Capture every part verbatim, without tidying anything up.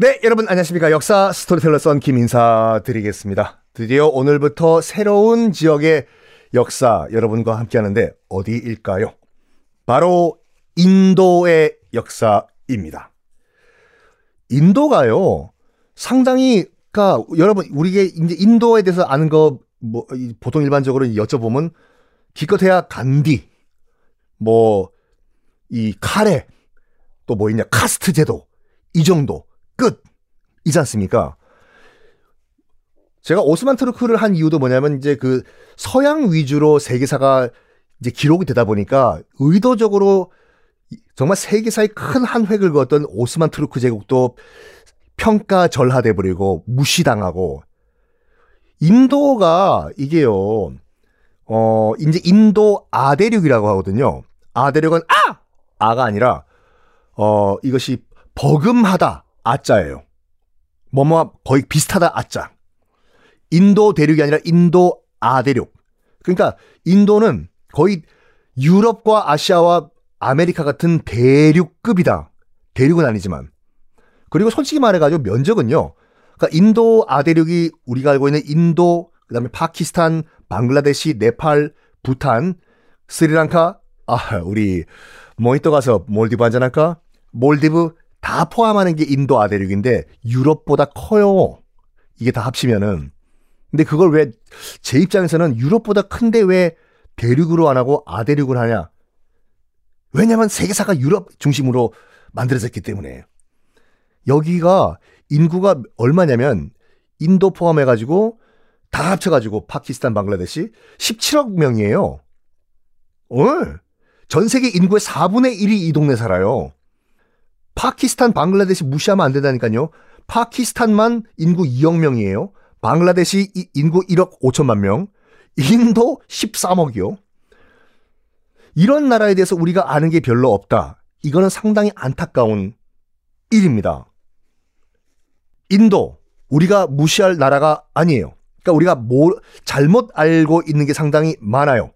네, 여러분 안녕하십니까. 역사 스토리텔러 썬킴 인사드리겠습니다. 드디어 오늘부터 새로운 지역의 역사 여러분과 함께하는데 어디일까요? 바로 인도의 역사입니다. 인도가요, 상당히, 그러니까 여러분 우리가 이제 인도에 대해서 아는 거 뭐 보통 일반적으로 여쭤보면 기껏해야 간디, 뭐 이 카레, 또 뭐 있냐, 카스트 제도, 이 정도 끝이지 않습니까? 제가 오스만 투르크를 한 이유도 뭐냐면 이제 그 서양 위주로 세계사가 이제 기록이 되다 보니까 의도적으로 정말 세계사의 큰 한 획을 그었던 오스만 투르크 제국도 평가절하돼 버리고 무시당하고, 인도가 이게요, 어 이제 인도 아대륙이라고 하거든요. 아대륙은 아! 아가 아니라 어 이것이 버금하다 아자예요. 뭐뭐 거의 비슷하다 아자. 인도 대륙이 아니라 인도 아대륙. 그러니까 인도는 거의 유럽과 아시아와 아메리카 같은 대륙급이다. 대륙은 아니지만. 그리고 솔직히 말해가지고 면적은요, 그러니까 인도 아대륙이 우리가 알고 있는 인도, 그 다음에 파키스탄, 방글라데시, 네팔, 부탄, 스리랑카, 아 우리 모히또 가서 몰디브 한잔할까? 몰디브 다 포함하는 게 인도 아대륙인데 유럽보다 커요. 이게 다 합치면은. 근데 그걸 왜 제 입장에서는 유럽보다 큰데 왜 대륙으로 안 하고 아대륙을 하냐? 왜냐면 세계사가 유럽 중심으로 만들어졌기 때문에. 여기가 인구가 얼마냐면 인도 포함해가지고 다 합쳐가지고 파키스탄, 방글라데시 십칠억 명이에요. 어? 전 세계 인구의 사분의 일이 이 동네 살아요. 파키스탄, 방글라데시 무시하면 안 된다니까요. 파키스탄만 인구 이억 명이에요. 방글라데시 인구 일억 오천만 명. 인도 십삼억이요. 이런 나라에 대해서 우리가 아는 게 별로 없다. 이거는 상당히 안타까운 일입니다. 인도, 우리가 무시할 나라가 아니에요. 그러니까 우리가 뭐 잘못 알고 있는 게 상당히 많아요.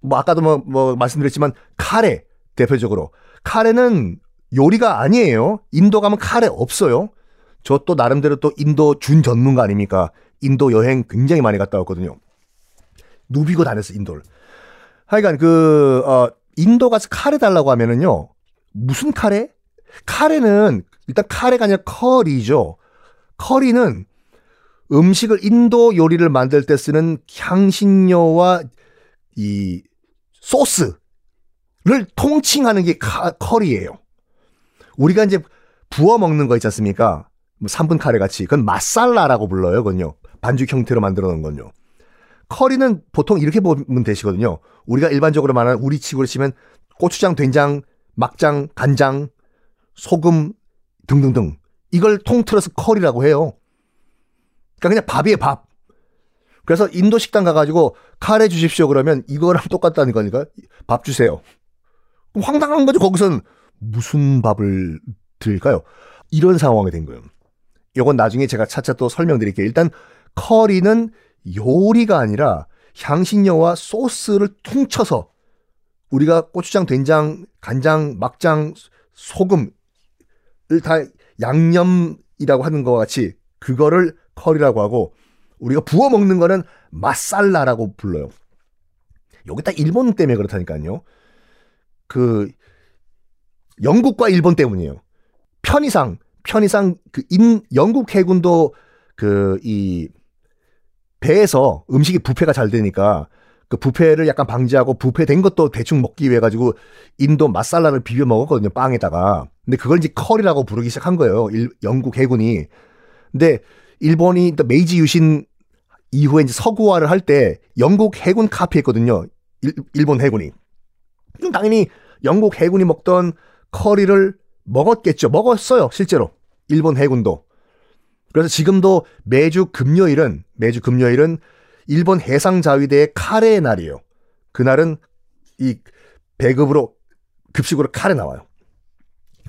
뭐 아까도 뭐, 뭐 말씀드렸지만 카레, 대표적으로. 카레는 요리가 아니에요. 인도 가면 카레 없어요. 저 또 나름대로 또 인도 준 전문가 아닙니까? 인도 여행 굉장히 많이 갔다 왔거든요. 누비고 다녔어, 인도를. 하여간 그 어, 인도 가서 카레 달라고 하면은요, 무슨 카레? 카레는 일단 카레가 아니라 커리죠. 커리는 음식을, 인도 요리를 만들 때 쓰는 향신료와 이 소스를 통칭하는 게 카, 커리예요. 우리가 이제 부어 먹는 거 있지 않습니까? 뭐 삼분 카레 같이. 그건 마살라라고 불러요, 그건요. 반죽 형태로 만들어 놓은 건요. 커리는 보통 이렇게 보면 되시거든요. 우리가 일반적으로 말하는, 우리 치고를 치면 고추장, 된장, 막장, 간장, 소금 등등등. 이걸 통틀어서 커리라고 해요. 그러니까 그냥 밥이에요, 밥. 그래서 인도 식당 가가지고 카레 주십시오 그러면 이거랑 똑같다는 거니까 밥 주세요. 그럼 황당한 거죠. 거기서는 무슨 밥을 드릴까요? 이런 상황이 된 거예요. 이건 나중에 제가 차차 또 설명드릴게요. 일단 커리는 요리가 아니라 향신료와 소스를 퉁쳐서, 우리가 고추장, 된장, 간장, 막장, 소금을 다 양념이라고 하는 것과 같이 그거를 커리라고 하고, 우리가 부어 먹는 거는 마살라라고 불러요. 여기 딱 일본 때문에 그렇다니까요. 그 영국과 일본 때문이에요. 편의상 편의상 그 인, 영국 해군도 그 이 배에서 음식이 부패가 잘 되니까 그 부패를 약간 방지하고, 부패된 것도 대충 먹기 위해 가지고 인도 마살라를 비벼 먹었거든요, 빵에다가. 근데 그걸 이제 커리라고 부르기 시작한 거예요, 일, 영국 해군이. 근데 일본이 메이지 유신 이후에 이제 서구화를 할 때 영국 해군 카피했거든요, 일, 일본 해군이. 그럼 당연히 영국 해군이 먹던 커리를 먹었겠죠. 먹었어요, 실제로. 일본 해군도. 그래서 지금도 매주 금요일은, 매주 금요일은 일본 해상자위대의 카레의 날이에요. 그날은 이 배급으로, 급식으로 카레 나와요.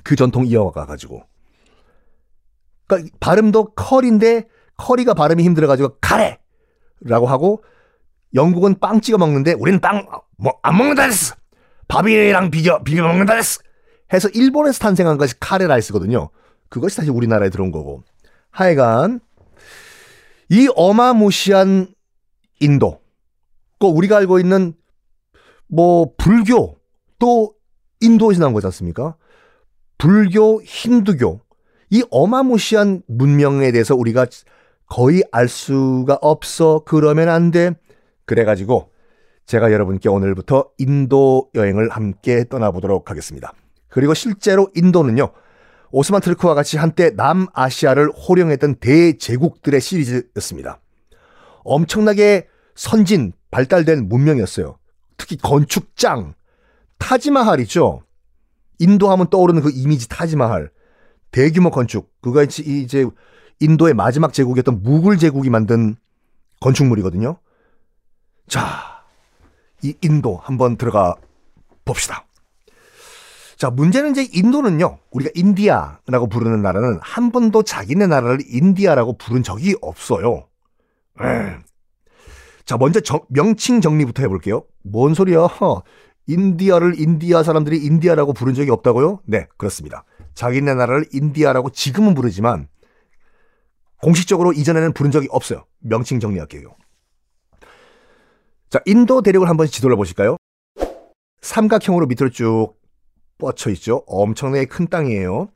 그 전통 이어가가지고. 그러니까 발음도 커리인데, 커리가 발음이 힘들어가지고 카레라고 하고, 영국은 빵 찍어 먹는데 우리는 빵 뭐 안 먹는다 했어. 밥이랑 비벼, 비벼 먹는다 했어. 해서 일본에서 탄생한 것이 카레 라이스거든요. 그것이 다시 우리나라에 들어온 거고. 하여간 이 어마무시한 인도, 그 우리가 알고 있는 뭐 불교 또 인도에서 나온 거지 않습니까? 불교, 힌두교, 이 어마무시한 문명에 대해서 우리가 거의 알 수가 없어. 그러면 안 돼. 그래가지고 제가 여러분께 오늘부터 인도 여행을 함께 떠나보도록 하겠습니다. 그리고 실제로 인도는요, 오스만 투르크와 같이 한때 남아시아를 호령했던 대제국들의 시리즈였습니다. 엄청나게 선진, 발달된 문명이었어요. 특히 건축짱, 타지마할이죠. 인도하면 떠오르는 그 이미지 타지마할. 대규모 건축. 그가 이제 인도의 마지막 제국이었던 무굴 제국이 만든 건축물이거든요. 자, 이 인도 한번 들어가 봅시다. 자, 문제는 이제 인도는요, 우리가 인디아라고 부르는 나라는 한 번도 자기네 나라를 인디아라고 부른 적이 없어요. 에이. 자, 먼저 정, 명칭 정리부터 해볼게요. 뭔 소리야? 인디아를 인디아 사람들이 인디아라고 부른 적이 없다고요? 네, 그렇습니다. 자기네 나라를 인디아라고 지금은 부르지만 공식적으로 이전에는 부른 적이 없어요. 명칭 정리할게요. 자, 인도 대륙을 한번 지도를 보실까요? 삼각형으로 밑으로 쭉 뻗쳐 있죠. 엄청나게 큰 땅이에요.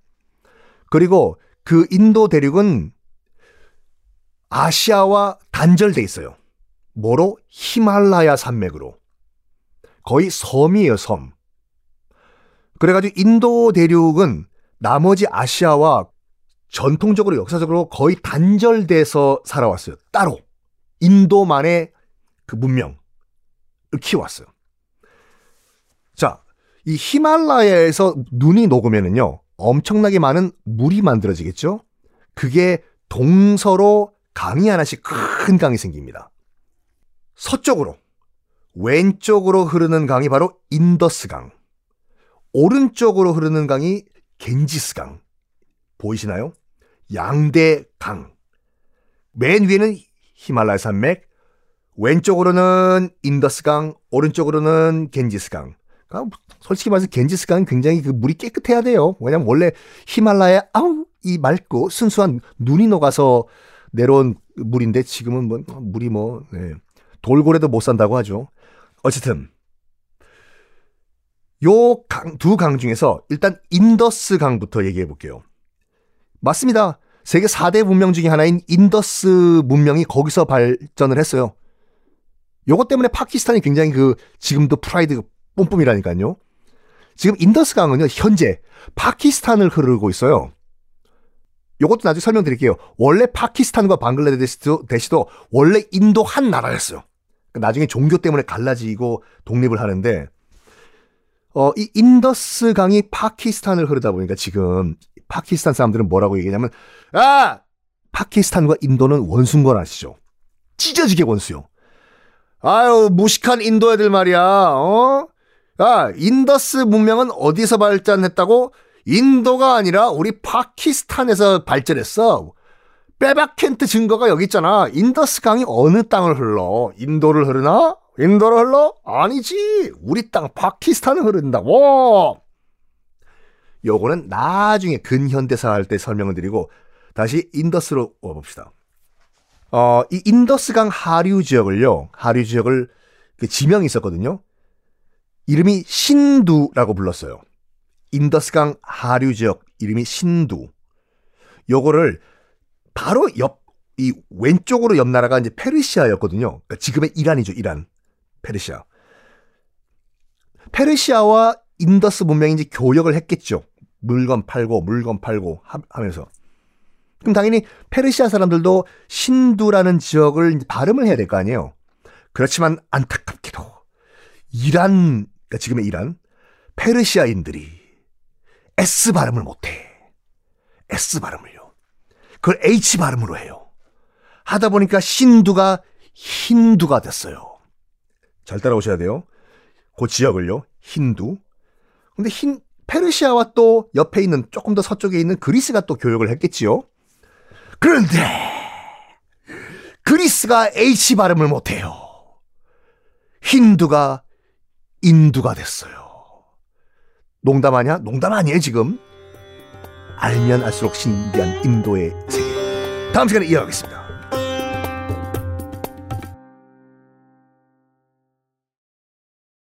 그리고 그 인도 대륙은 아시아와 단절돼 있어요. 뭐로? 히말라야 산맥으로. 거의 섬이에요, 섬. 그래가지고 인도 대륙은 나머지 아시아와 전통적으로 역사적으로 거의 단절돼서 살아왔어요. 따로. 인도만의 그 문명을 키워왔어요. 자, 이 히말라야에서 눈이 녹으면은요, 엄청나게 많은 물이 만들어지겠죠? 그게 동서로 강이 하나씩 큰 강이 생깁니다. 서쪽으로, 왼쪽으로 흐르는 강이 바로 인더스 강, 오른쪽으로 흐르는 강이 갠지스 강. 보이시나요? 양대 강. 맨 위에는 히말라야 산맥, 왼쪽으로는 인더스 강, 오른쪽으로는 갠지스 강. 아, 솔직히 말해서 갠지스 강은 굉장히 그 물이 깨끗해야 돼요. 왜냐면 원래 히말라야 아우 이 맑고 순수한 눈이 녹아서 내려온 물인데 지금은 뭐 물이 뭐 네. 돌고래도 못 산다고 하죠. 어쨌든 요 강, 두 강 중에서 일단 인더스 강부터 얘기해 볼게요. 맞습니다. 세계 사 대 문명 중에 하나인 인더스 문명이 거기서 발전을 했어요. 요것 때문에 파키스탄이 굉장히 그 지금도 프라이드 뿜뿜이라니까요. 지금 인더스 강은요, 현재 파키스탄을 흐르고 있어요. 요것도 나중에 설명드릴게요. 원래 파키스탄과 방글라데시도 원래 인도 한 나라였어요. 나중에 종교 때문에 갈라지고 독립을 하는데, 어, 이 인더스 강이 파키스탄을 흐르다 보니까 지금 파키스탄 사람들은 뭐라고 얘기하냐면, 아! 파키스탄과 인도는 원수인 건 아시죠? 찢어지게 원수요. 아유, 무식한 인도 애들 말이야. 어? 야, 인더스 문명은 어디서 발전했다고? 인도가 아니라 우리 파키스탄에서 발전했어. 빼박켄트 증거가 여기 있잖아. 인더스 강이 어느 땅을 흘러? 인도를 흐르나? 인도를 흘러? 아니지. 우리 땅 파키스탄을 흐른다. 와. 요거는 나중에 근현대사 할 때 설명을 드리고 다시 인더스로 와 봅시다. 어, 이 인더스 강 하류 지역을요. 하류 지역을 그 지명이 있었거든요. 이름이 신두라고 불렀어요. 인더스강 하류 지역 이름이 신두. 요거를 바로 옆, 이 왼쪽으로 옆 나라가 이제 페르시아였거든요. 그러니까 지금의 이란이죠, 이란. 페르시아. 페르시아와 인더스 문명이 이제 교역을 했겠죠. 물건 팔고, 물건 팔고 하, 하면서. 그럼 당연히 페르시아 사람들도 신두라는 지역을 발음을 해야 될 거 아니에요. 그렇지만 안타깝게도 이란, 그러니까 지금의 이란, 페르시아인들이 S 발음을 못해. S 발음을요. 그걸 H 발음으로 해요. 하다 보니까 신두가 힌두가 됐어요. 잘 따라오셔야 돼요. 그 지역을요. 힌두. 근데 힌, 페르시아와 또 옆에 있는 조금 더 서쪽에 있는 그리스가 또 교역을 했겠지요. 그런데 그리스가 H 발음을 못해요. 힌두가 인두가 됐어요. 농담하냐? 농담 아니에요, 지금. 알면 알수록 신비한 인도의 세계. 다음 시간에 이어가겠습니다.